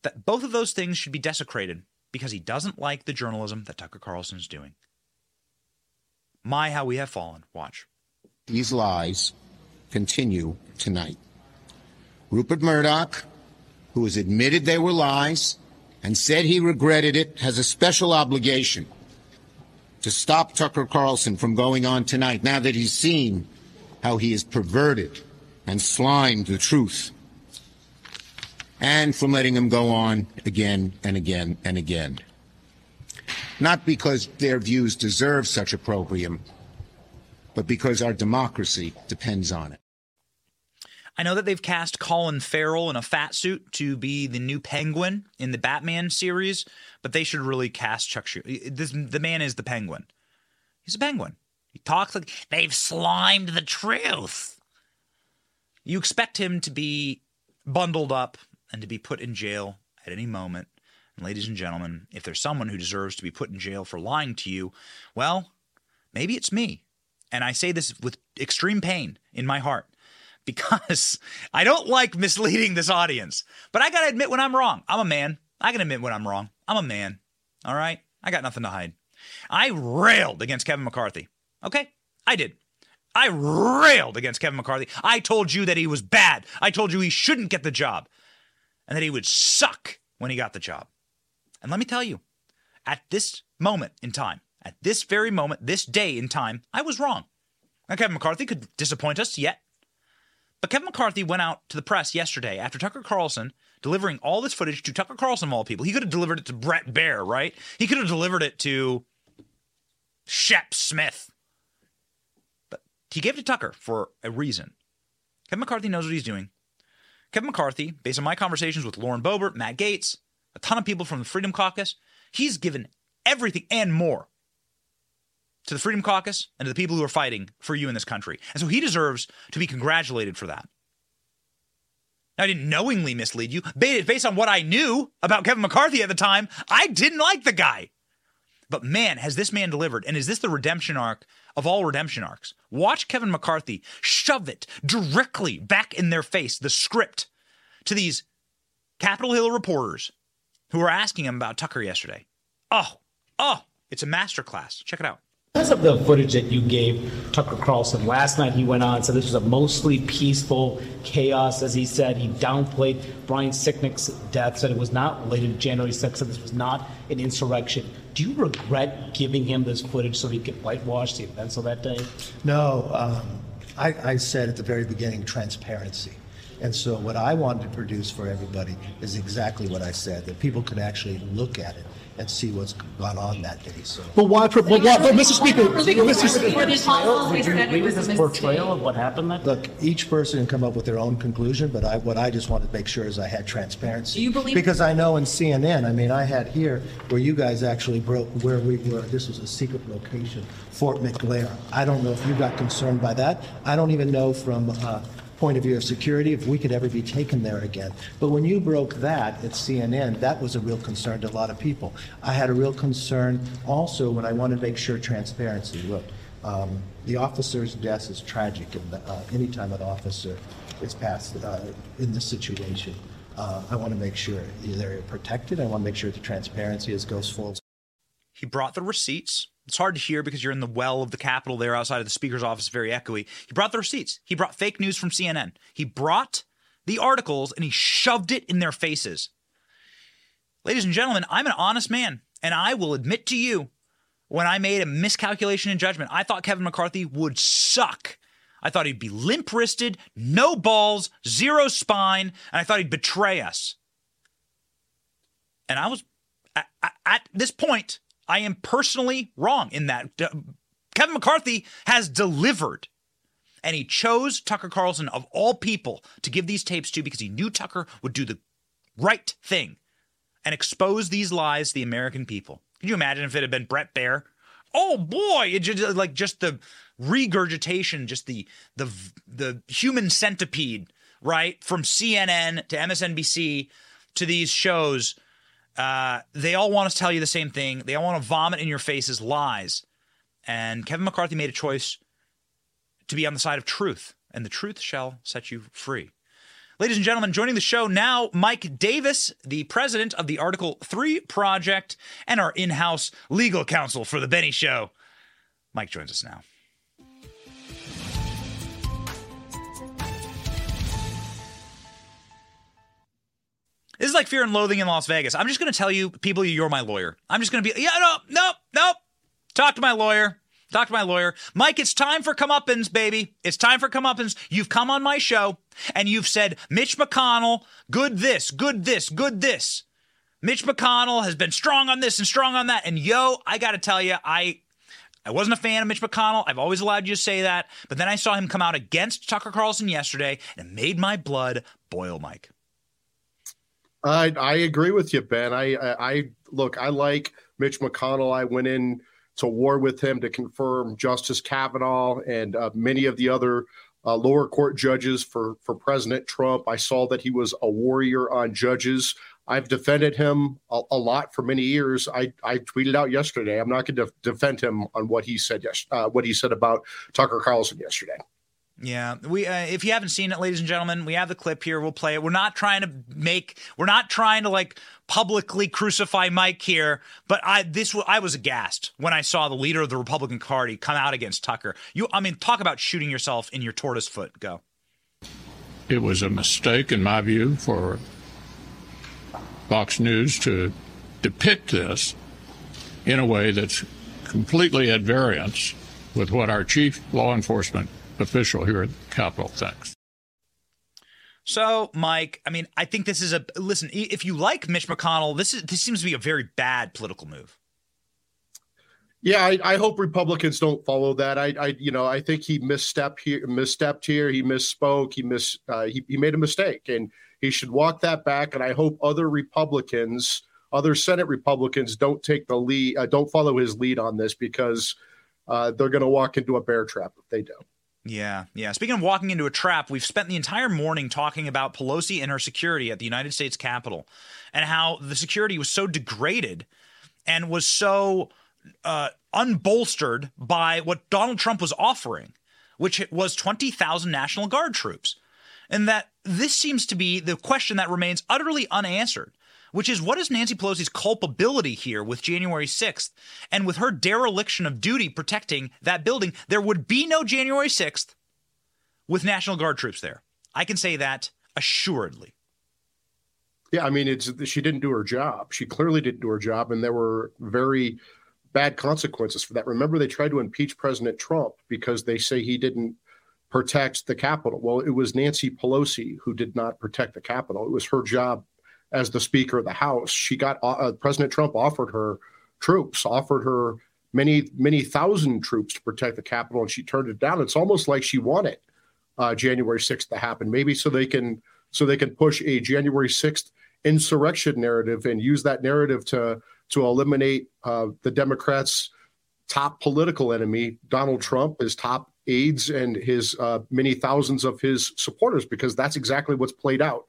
that both of those things should be desecrated because he doesn't like the journalism that Tucker Carlson is doing. My, how we have fallen. Watch. These lies continue tonight. Rupert Murdoch, who has admitted they were lies and said he regretted it, has a special obligation to stop Tucker Carlson from going on tonight now that he's seen how he has perverted and slimed the truth, and from letting them go on again and again and again. Not because their views deserve such opprobrium, but because our democracy depends on it. I know that they've cast Colin Farrell in a fat suit to be the new Penguin in the Batman series, but they should really cast Chuck Schumer. This, the man is the Penguin. He's a penguin. He talks like they've slimed the truth. You expect him to be bundled up and to be put in jail at any moment. And ladies and gentlemen, if there's someone who deserves to be put in jail for lying to you, well, maybe it's me. And I say this with extreme pain in my heart, because I don't like misleading this audience. But I got to admit when I'm wrong. I'm a man. I can admit when I'm wrong. I'm a man. All right? I got nothing to hide. I railed against Kevin McCarthy. Okay? I did. I railed against Kevin McCarthy. I told you that he was bad. I told you he shouldn't get the job and that he would suck when he got the job. And let me tell you, at this moment in time, at this very moment, this day in time, I was wrong. Now, Kevin McCarthy could disappoint us yet. But Kevin McCarthy went out to the press yesterday after Tucker Carlson, delivering all this footage to Tucker Carlson of all people. He could have delivered it to Brett Baer, right? He could have delivered it to Shep Smith. He gave it to Tucker for a reason. Kevin McCarthy knows what he's doing. Kevin McCarthy, based on my conversations with Lauren Boebert, Matt Gaetz, a ton of people from the Freedom Caucus, he's given everything and more to the Freedom Caucus and to the people who are fighting for you in this country. And so he deserves to be congratulated for that. Now, I didn't knowingly mislead you. Based on what I knew about Kevin McCarthy at the time, I didn't like the guy. But man, has this man delivered, and is this the redemption arc of all redemption arcs? Watch Kevin McCarthy shove it directly back in their face, the script, to these Capitol Hill reporters who were asking him about Tucker yesterday. Oh, oh, it's a masterclass. Check it out. Because of the footage that you gave Tucker Carlson last night, he went on and said this was a mostly peaceful chaos, as he said. He downplayed Brian Sicknick's death, said it was not related to January sixth, said this was not an insurrection. Do you regret giving him this footage so he could whitewash the events of that day? No. Um, I, I said at the very beginning, transparency. And so what I wanted to produce for everybody is exactly what I said, that people could actually look at it and see what's gone on that day. So. But why, but why, but Mister Speaker, Mister Speaker, was this portrayal of what happened that day? Look, each person can come up with their own conclusion, but I, what I just wanted to make sure is I had transparency. Do you believe? Because I know in C N N, I mean, I had here where you guys actually broke where we were. This was a secret location, Fort McGlare. I don't know if you got concerned by that. I don't even know from uh, point of view of security, if we could ever be taken there again. But when you broke that at C N N, that was a real concern to a lot of people. I had a real concern also when I wanted to make sure transparency. Look, um, the officer's death is tragic, and uh, any time an officer is passed uh, in this situation, uh, I want to make sure they're protected. I want to make sure the transparency is goes forward. He brought the receipts. It's hard to hear because you're in the well of the Capitol there outside of the speaker's office, very echoey. He brought the receipts. He brought fake news from C N N. He brought the articles and he shoved it in their faces. Ladies and gentlemen, I'm an honest man, and I will admit to you when I made a miscalculation in judgment. I thought Kevin McCarthy would suck. I thought he'd be limp-wristed, no balls, zero spine, and I thought he'd betray us. And I was, at, at this point, I am personally wrong in that. Kevin McCarthy has delivered, and he chose Tucker Carlson of all people to give these tapes to because he knew Tucker would do the right thing and expose these lies to the American people. Can you imagine if it had been Brett Baer? Oh boy, it just, like just the regurgitation, just the the the human centipede, right? From C N N to M S N B C to these shows. Uh, they all want to tell you the same thing. They all want to vomit in your faces lies. And Kevin McCarthy made a choice to be on the side of truth, and the truth shall set you free. Ladies and gentlemen, joining the show now, Mike Davis, the president of the Article three Project and our in-house legal counsel for The Benny Show. Mike joins us now. This is like Fear and Loathing in Las Vegas. I'm just going to tell you, people, you're my lawyer. I'm just going to be, yeah, no, no, no. Talk to my lawyer. Talk to my lawyer. Mike, it's time for comeuppance, baby. It's time for comeuppance. You've come on my show and you've said, Mitch McConnell, good this, good this, good this. Mitch McConnell has been strong on this and strong on that. And yo, I got to tell you, I... I wasn't a fan of Mitch McConnell. I've always allowed you to say that. But then I saw him come out against Tucker Carlson yesterday, and it made my blood boil, Mike. I I agree with you, Ben. I, I, I look, I like Mitch McConnell. I went in to war with him to confirm Justice Kavanaugh and uh, many of the other uh, lower court judges for, for President Trump. I saw that he was a warrior on judges. I've defended him a, a lot for many years. I, I tweeted out yesterday, I'm not going to def- defend him on what he said yes, uh, what he said about Tucker Carlson yesterday. Yeah, we. Uh, if you haven't seen it, ladies and gentlemen, we have the clip here. We'll play it. We're not trying to make, we're not trying to like publicly crucify Mike here, but I this I was aghast when I saw the leader of the Republican Party come out against Tucker. You, I mean, talk about shooting yourself in your tortoise foot. Go. It was a mistake, in my view, for Fox News to depict this in a way that's completely at variance with what our chief law enforcement official here at the Capitol thinks. So, Mike, I mean, I think this is a listen. If you like Mitch McConnell, this is this seems to be a very bad political move. Yeah, I, I hope Republicans don't follow that. I, I, you know, I think he misstepped here. Misstepped here. He misspoke. He miss. Uh, he, he made a mistake, and he should walk that back. And I hope other Republicans, other Senate Republicans, don't take the lead, uh, don't follow his lead on this, because uh, they're going to walk into a bear trap if they do. Yeah, yeah. Speaking of walking into a trap, we've spent the entire morning talking about Pelosi and her security at the United States Capitol, and how the security was so degraded and was so uh, unbolstered by what Donald Trump was offering, which was twenty thousand National Guard troops. And that this seems to be the question that remains utterly unanswered, which is, what is Nancy Pelosi's culpability here with January sixth and with her dereliction of duty protecting that building? There would be no January sixth with National Guard troops there. I can say that assuredly. Yeah, I mean, it's she didn't do her job. She clearly didn't do her job, and there were very bad consequences for that. Remember, they tried to impeach President Trump because they say he didn't protect the Capitol. Well, it was Nancy Pelosi who did not protect the Capitol. It was her job as the Speaker of the House. She got uh, President Trump offered her troops, offered her many, many thousand troops to protect the Capitol, and she turned it down. It's almost like she wanted uh, January sixth to happen, maybe so they can so they can push a January sixth insurrection narrative and use that narrative to to eliminate uh, the Democrats' top political enemy, Donald Trump, his top aides and his uh, many thousands of his supporters, because that's exactly what's played out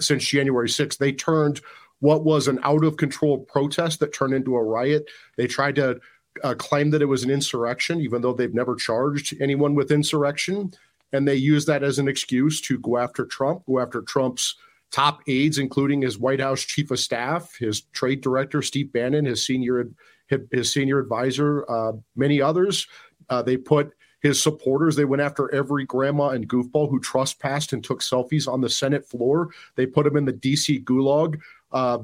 since January sixth. They turned what was an out-of-control protest that turned into a riot. They tried to uh, claim that it was an insurrection, even though they've never charged anyone with insurrection. And they used that as an excuse to go after Trump, go after Trump's top aides, including his White House chief of staff, his trade director, Steve Bannon, his senior his senior advisor, uh, many others. Uh, they put his supporters, they went after every grandma and goofball who trespassed and took selfies on the Senate floor. They put him in the D C gulag. Uh,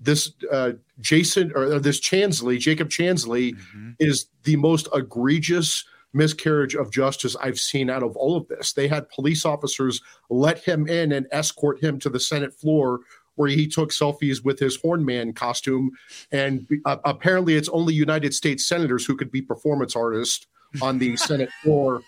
this uh, Jason or this Chansley, Jacob Chansley, mm-hmm. is the most egregious miscarriage of justice I've seen out of all of this. They had police officers let him in and escort him to the Senate floor, where he took selfies with his horn man costume. And uh, apparently it's only United States senators who could be performance artists on the Senate floor.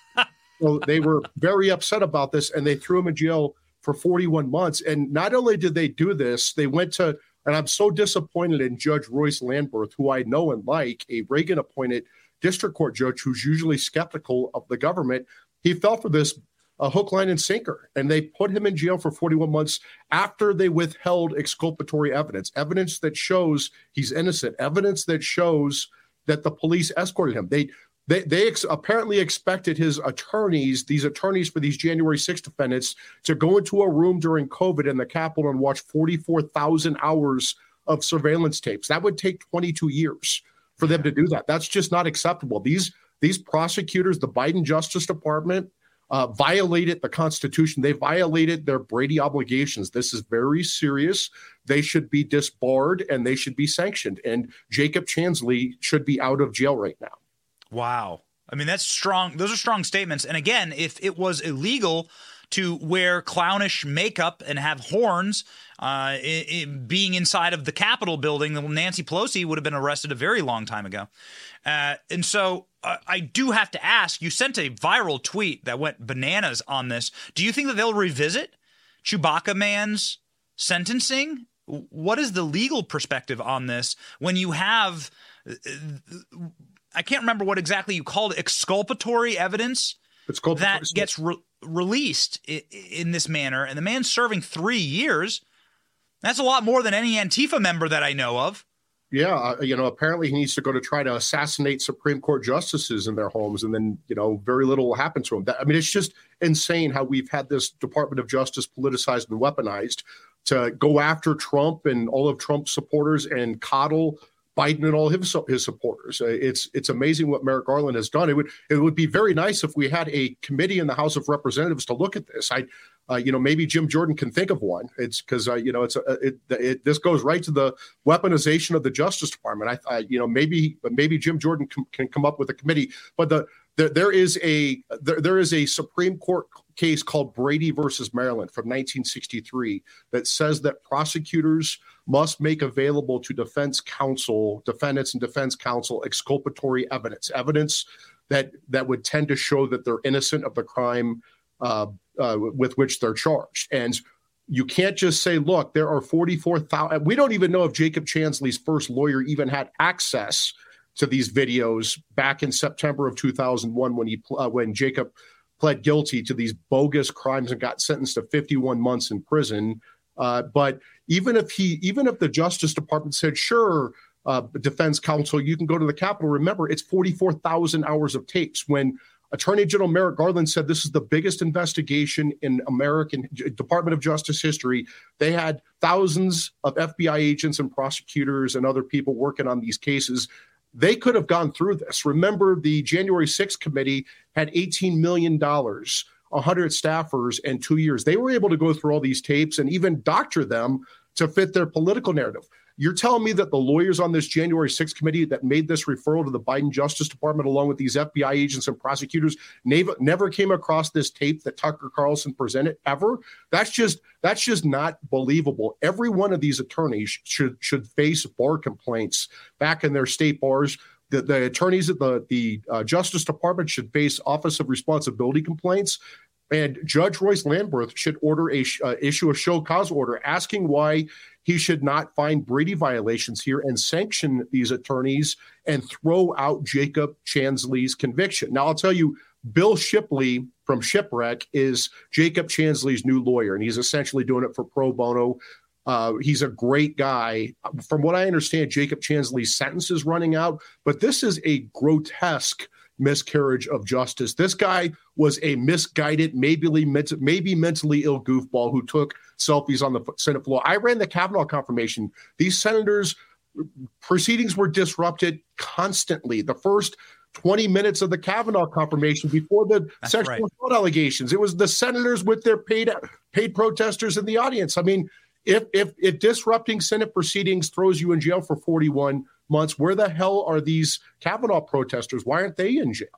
So they were very upset about this, and they threw him in jail for forty-one months. And not only did they do this, they went to, and I'm so disappointed in Judge Royce Lamberth, who I know and like, a Reagan-appointed district court judge who's usually skeptical of the government. He fell for this uh, hook, line, and sinker, and they put him in jail for forty-one months after they withheld exculpatory evidence, evidence that shows he's innocent, evidence that shows that the police escorted him. They They they ex- apparently expected his attorneys, these attorneys for these January sixth defendants, to go into a room during COVID in the Capitol and watch forty-four thousand hours of surveillance tapes. That would take twenty-two years for them to do that. That's just not acceptable. These these prosecutors, the Biden Justice Department, uh, violated the Constitution. They violated their Brady obligations. This is very serious. They should be disbarred and they should be sanctioned. And Jacob Chansley should be out of jail right now. Wow. I mean, that's strong. Those are strong statements. And again, if it was illegal to wear clownish makeup and have horns uh, it, it being inside of the Capitol building, then Nancy Pelosi would have been arrested a very long time ago. Uh, and so uh, I do have to ask, you sent a viral tweet that went bananas on this. Do you think that they'll revisit Chewbacca Man's sentencing? What is the legal perspective on this when you have – I can't remember what exactly you called it, exculpatory evidence that gets re- released in, in this manner, and the man's serving three years. That's a lot more than any Antifa member that I know of. Yeah, you know, apparently he needs to go to try to assassinate Supreme Court justices in their homes, and then, you know, very little will happen to him. That, I mean, it's just insane how we've had this Department of Justice politicized and weaponized to go after Trump and all of Trump's supporters and coddle Biden and all his, his supporters. It's it's amazing what Merrick Garland has done. It would it would be very nice if we had a committee in the House of Representatives to look at this. I, uh, you know, maybe Jim Jordan can think of one. It's because uh, you know it's a, it, it this goes right to the weaponization of the Justice Department. I, I you know maybe maybe Jim Jordan can, can come up with a committee. But the there there is a there, there is a Supreme Court case called Brady versus Maryland from nineteen sixty-three that says that prosecutors must make available to defense counsel, defendants and defense counsel, exculpatory evidence, evidence that that would tend to show that they're innocent of the crime uh, uh, with which they're charged. And you can't just say, look, there are forty-four thousand. We don't even know if Jacob Chansley's first lawyer even had access to these videos back in September of two thousand one when he uh, when Jacob pled guilty to these bogus crimes and got sentenced to fifty-one months in prison. Uh, but even if he, even if the Justice Department said, sure, uh, defense counsel, you can go to the Capitol. Remember, it's forty-four thousand hours of tapes. When Attorney General Merrick Garland said this is the biggest investigation in American Department of Justice history, they had thousands of F B I agents and prosecutors and other people working on these cases. They could have gone through this. Remember, the January sixth committee had eighteen million dollars, one hundred staffers, and two years. They were able to go through all these tapes and even doctor them to fit their political narrative. You're telling me that the lawyers on this January sixth committee that made this referral to the Biden Justice Department, along with these F B I agents and prosecutors, never, never came across this tape that Tucker Carlson presented ever? That's just that's just not believable. Every one of these attorneys should should face bar complaints back in their state bars. The, the attorneys at the, the uh, Justice Department should face Office of Responsibility complaints. And Judge Royce Lamberth should order a uh, issue a show cause order asking why he should not find Brady violations here and sanction these attorneys and throw out Jacob Chansley's conviction. Now, I'll tell you, Bill Shipley from Shipwreck is Jacob Chansley's new lawyer, and he's essentially doing it for pro bono. Uh, he's a great guy. From what I understand, Jacob Chansley's sentence is running out, but this is a grotesque miscarriage of justice. This guy was a misguided, maybe, maybe mentally ill goofball who took selfies on the Senate floor. I ran the Kavanaugh confirmation. These senators' proceedings were disrupted constantly. The first twenty minutes of the Kavanaugh confirmation before the That's sexual right. assault allegations, it was the senators with their paid paid protesters in the audience. I mean, if if, if disrupting Senate proceedings throws you in jail for forty-one months, where the hell are these Kavanaugh protesters? Why aren't they in jail?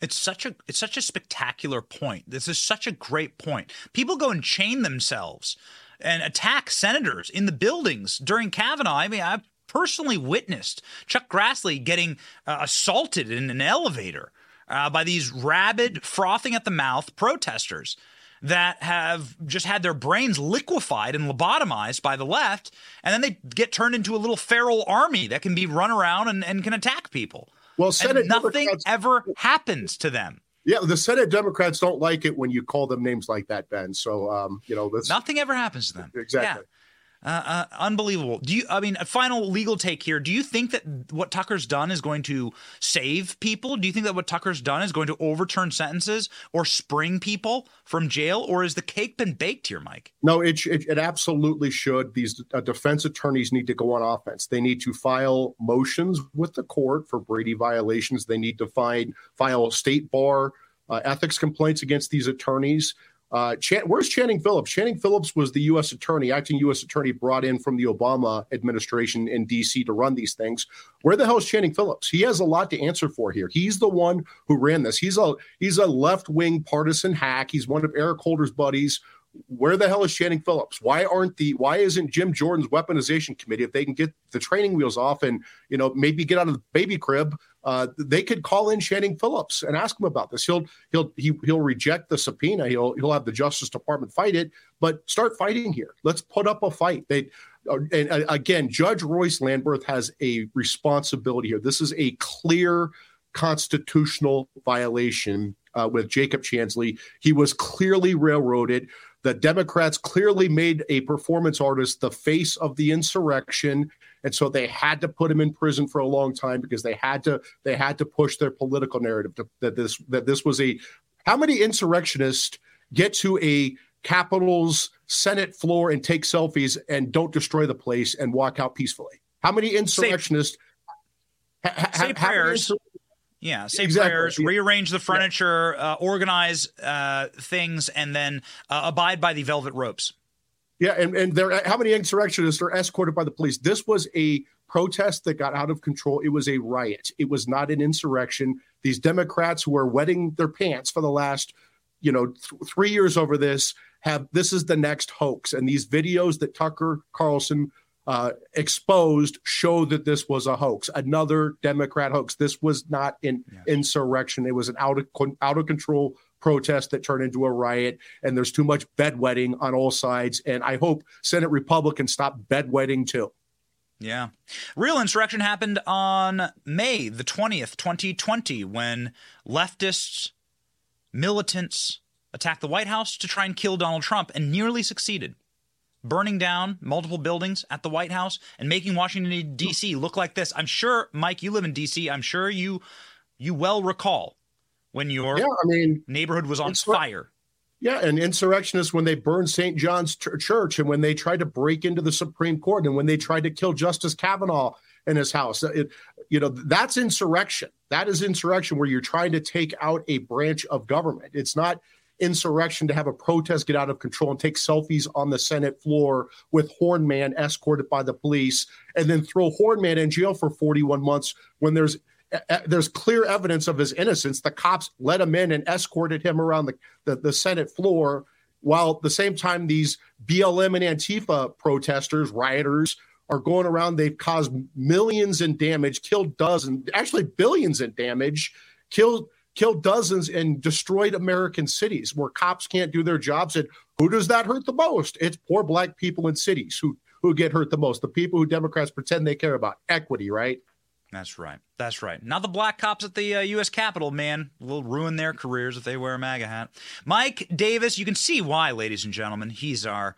It's such a it's such a spectacular point. This is such a great point. People go and chain themselves and attack senators in the buildings during Kavanaugh. I mean, I've personally witnessed Chuck Grassley getting uh, assaulted in an elevator uh, by these rabid, frothing at the mouth protesters that have just had their brains liquefied and lobotomized by the left, and then they get turned into a little feral army that can be run around and, and can attack people. Well, Senate and nothing Democrats, ever happens to them. Yeah, the Senate Democrats don't like it when you call them names like that, Ben. So, um, you know, that's, nothing ever happens to them. Exactly. Yeah. Uh, uh, unbelievable. Do you? I mean, a final legal take here. Do you think that what Tucker's done is going to save people? Do you think that what Tucker's done is going to overturn sentences or spring people from jail? Or is the cake been baked here, Mike? No, it it, it absolutely should. These uh, defense attorneys need to go on offense. They need to file motions with the court for Brady violations. They need to find, file state bar uh, ethics complaints against these attorneys. Uh, Chan- where's Channing Phillips? Channing Phillips was the U S attorney, acting U S attorney brought in from the Obama administration in D C to run these things. Where the hell is Channing Phillips? He has a lot to answer for here. He's the one who ran this. He's a he's a left-wing partisan hack. He's one of Eric Holder's buddies. Where the hell is Channing Phillips? Why aren't the why isn't Jim Jordan's weaponization committee, if they can get the training wheels off and, you know, maybe get out of the baby crib, Uh, they could call in Channing Phillips and ask him about this. He'll he'll he, he'll reject the subpoena. He'll he'll have the Justice Department fight it. But start fighting here. Let's put up a fight. They uh, and uh, again, Judge Royce Lamberth has a responsibility here. This is a clear constitutional violation uh, with Jacob Chansley. He was clearly railroaded. The Democrats clearly made a performance artist the face of the insurrection. And so they had to put him in prison for a long time because they had to they had to push their political narrative to, that this that this was a how many insurrectionists get to a Capitol's Senate floor and take selfies and don't destroy the place and walk out peacefully? How many insurrectionists say, ha, ha, say prayers? Insur- Yeah, say exactly. prayers, rearrange the furniture, yeah. uh, organize uh, things, and then uh, abide by the velvet ropes. Yeah, and, and there, how many insurrectionists are escorted by the police? This was a protest that got out of control. It was a riot. It was not an insurrection. These Democrats who are wetting their pants for the last, you know, th- three years over this, have this is the next hoax. And these videos that Tucker Carlson Uh, exposed show that this was a hoax, another Democrat hoax. This was not an yeah. insurrection. It was an out of out of control protest that turned into a riot. And there's too much bedwetting on all sides. And I hope Senate Republicans stop bedwetting too. Yeah. Real insurrection happened on May the twentieth, twenty twenty, when leftists, militants attacked the White House to try and kill Donald Trump and nearly succeeded, burning down multiple buildings at the White House and making Washington, D C look like this. I'm sure, Mike, you live in D C. I'm sure you you well recall when your yeah, I mean, neighborhood was on insur- fire. Yeah, and insurrectionists, when they burned Saint John's ch- Church and when they tried to break into the Supreme Court and when they tried to kill Justice Kavanaugh in his house, it, you know, that's insurrection. That is insurrection where you're trying to take out a branch of government. It's not insurrection to have a protest get out of control and take selfies on the Senate floor with Horn Man escorted by the police and then throw Horn Man in jail for forty-one months when there's uh, there's clear evidence of his innocence. The cops let him in and escorted him around the, the, the Senate floor, while at the same time these B L M and Antifa protesters, rioters, are going around. They've caused millions in damage, killed dozens, actually billions in damage, killed killed dozens and destroyed American cities where cops can't do their jobs. And who does that hurt the most? It's poor black people in cities who, who get hurt the most. The people who Democrats pretend they care about. Equity, right? That's right. That's right. Not the black cops at the uh, U S Capitol, man. Will ruin their careers if they wear a MAGA hat. Mike Davis, you can see why, ladies and gentlemen. He's our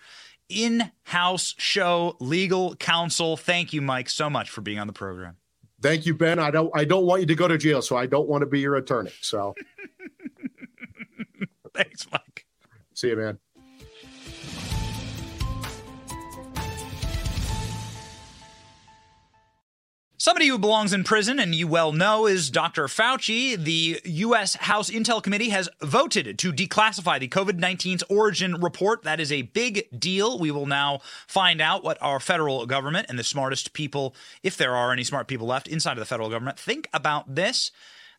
in-house show legal counsel. Thank you, Mike, so much for being on the program. Thank you, Ben. I don't I don't want you to go to jail, so I don't want to be your attorney. So thanks, Mike. See you, man. Somebody who belongs in prison, and you well know, is Doctor Fauci. The U S House Intel Committee has voted to declassify the COVID nineteen's origin report. That is a big deal. We will now find out what our federal government and the smartest people, if there are any smart people left inside of the federal government, think about this.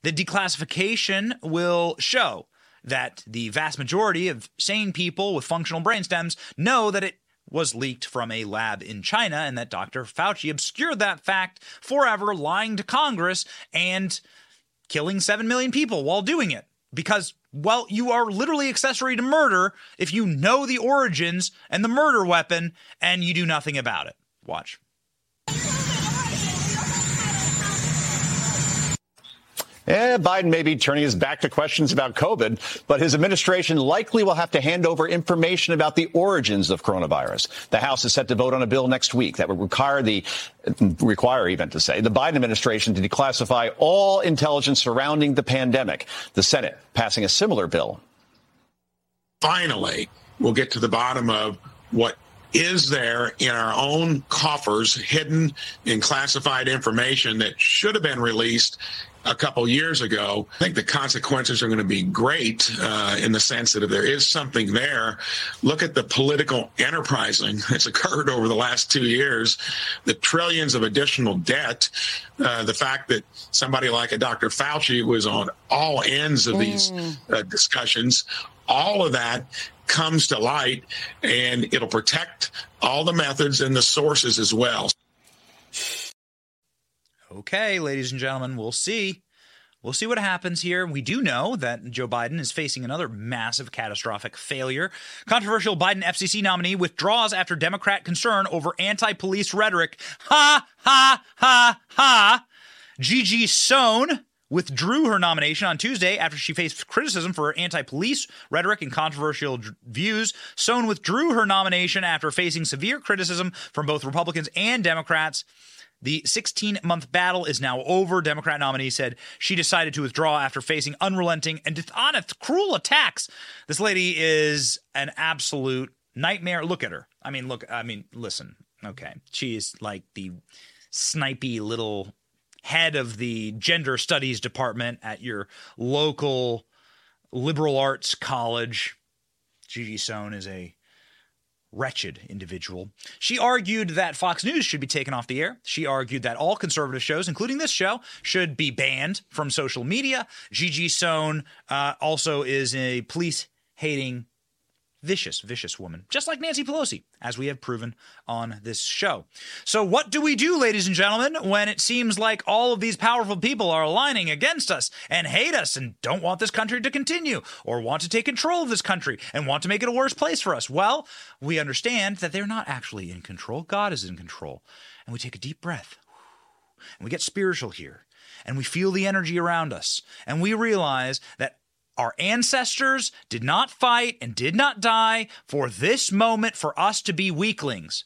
The declassification will show that the vast majority of sane people with functional brain stems know that it was leaked from a lab in China, and that Doctor Fauci obscured that fact forever, lying to Congress and killing seven million people while doing it. Because, well, you are literally accessory to murder if you know the origins and the murder weapon and you do nothing about it. Watch. Eh, Biden may be turning his back to questions about COVID, but his administration likely will have to hand over information about the origins of coronavirus. The House is set to vote on a bill next week that would require the require even to say the Biden administration to declassify all intelligence surrounding the pandemic. The Senate passing a similar bill. Finally, we'll get to the bottom of what is there in our own coffers hidden in classified information that should have been released a couple years ago. I think the consequences are going to be great uh, in the sense that if there is something there, look at the political enterprising that's occurred over the last two years, the trillions of additional debt, uh, the fact that somebody like a Doctor Fauci was on all ends of these uh, discussions, all of that comes to light, and it'll protect all the methods and the sources as well. Okay, ladies and gentlemen, we'll see. We'll see what happens here. We do know that Joe Biden is facing another massive catastrophic failure. Controversial Biden F C C nominee withdraws after Democrat concern over anti-police rhetoric. Ha, ha, ha, ha. Gigi Sohn withdrew her nomination on Tuesday after she faced criticism for her anti-police rhetoric and controversial d- views. Sohn withdrew her nomination after facing severe criticism from both Republicans and Democrats. The sixteen-month battle is now over, Democrat nominee said. She decided to withdraw after facing unrelenting and dishonest, cruel attacks. This lady is an absolute nightmare. Look at her. I mean, look, I mean, listen. Okay. She is like the snipey little head of the gender studies department at your local liberal arts college. Gigi Sohn is a wretched individual. She argued that Fox News should be taken off the air. She argued that all conservative shows, including this show, should be banned from social media. Gigi Sohn uh, also is a police-hating, vicious, vicious woman, just like Nancy Pelosi, as we have proven on this show. So what do we do, ladies and gentlemen, when it seems like all of these powerful people are aligning against us and hate us and don't want this country to continue or want to take control of this country and want to make it a worse place for us? Well, we understand that they're not actually in control. God is in control. And we take a deep breath and we get spiritual here and we feel the energy around us and we realize that our ancestors did not fight and did not die for this moment for us to be weaklings.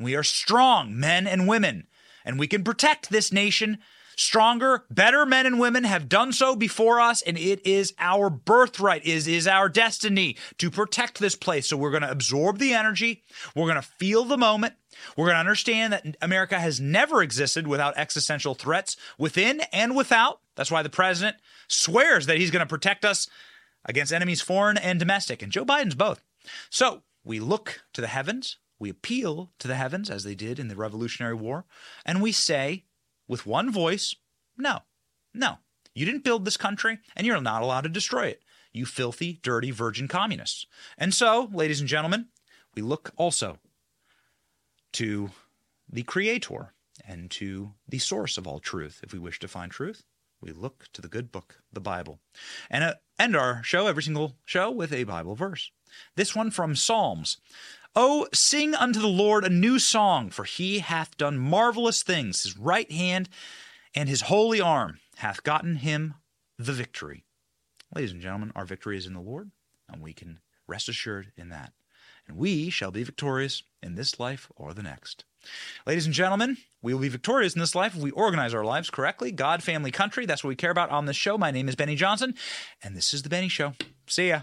We are strong men and women, and we can protect this nation. Stronger, better men and women have done so before us, and it is our birthright, it is our destiny to protect this place. So we're going to absorb the energy. We're going to feel the moment. We're going to understand that America has never existed without existential threats within and without. That's why the president swears that he's going to protect us against enemies foreign and domestic, and Joe Biden's both. So we look to the heavens, we appeal to the heavens as they did in the Revolutionary War, and we say with one voice, no, no, you didn't build this country and you're not allowed to destroy it, you filthy, dirty, virgin communists. And so, ladies and gentlemen, we look also to the Creator and to the source of all truth. If we wish to find truth, we look to the good book, the Bible. And uh, end our show, every single show, with a Bible verse. This one from Psalms. Oh, sing unto the Lord a new song, for he hath done marvelous things. His right hand and his holy arm hath gotten him the victory. Ladies and gentlemen, our victory is in the Lord, and we can rest assured in that. And we shall be victorious in this life or the next. Ladies and gentlemen, we will be victorious in this life if we organize our lives correctly. God, family, country, that's what we care about on this show. My name is Benny Johnson, and this is The Benny Show. See ya.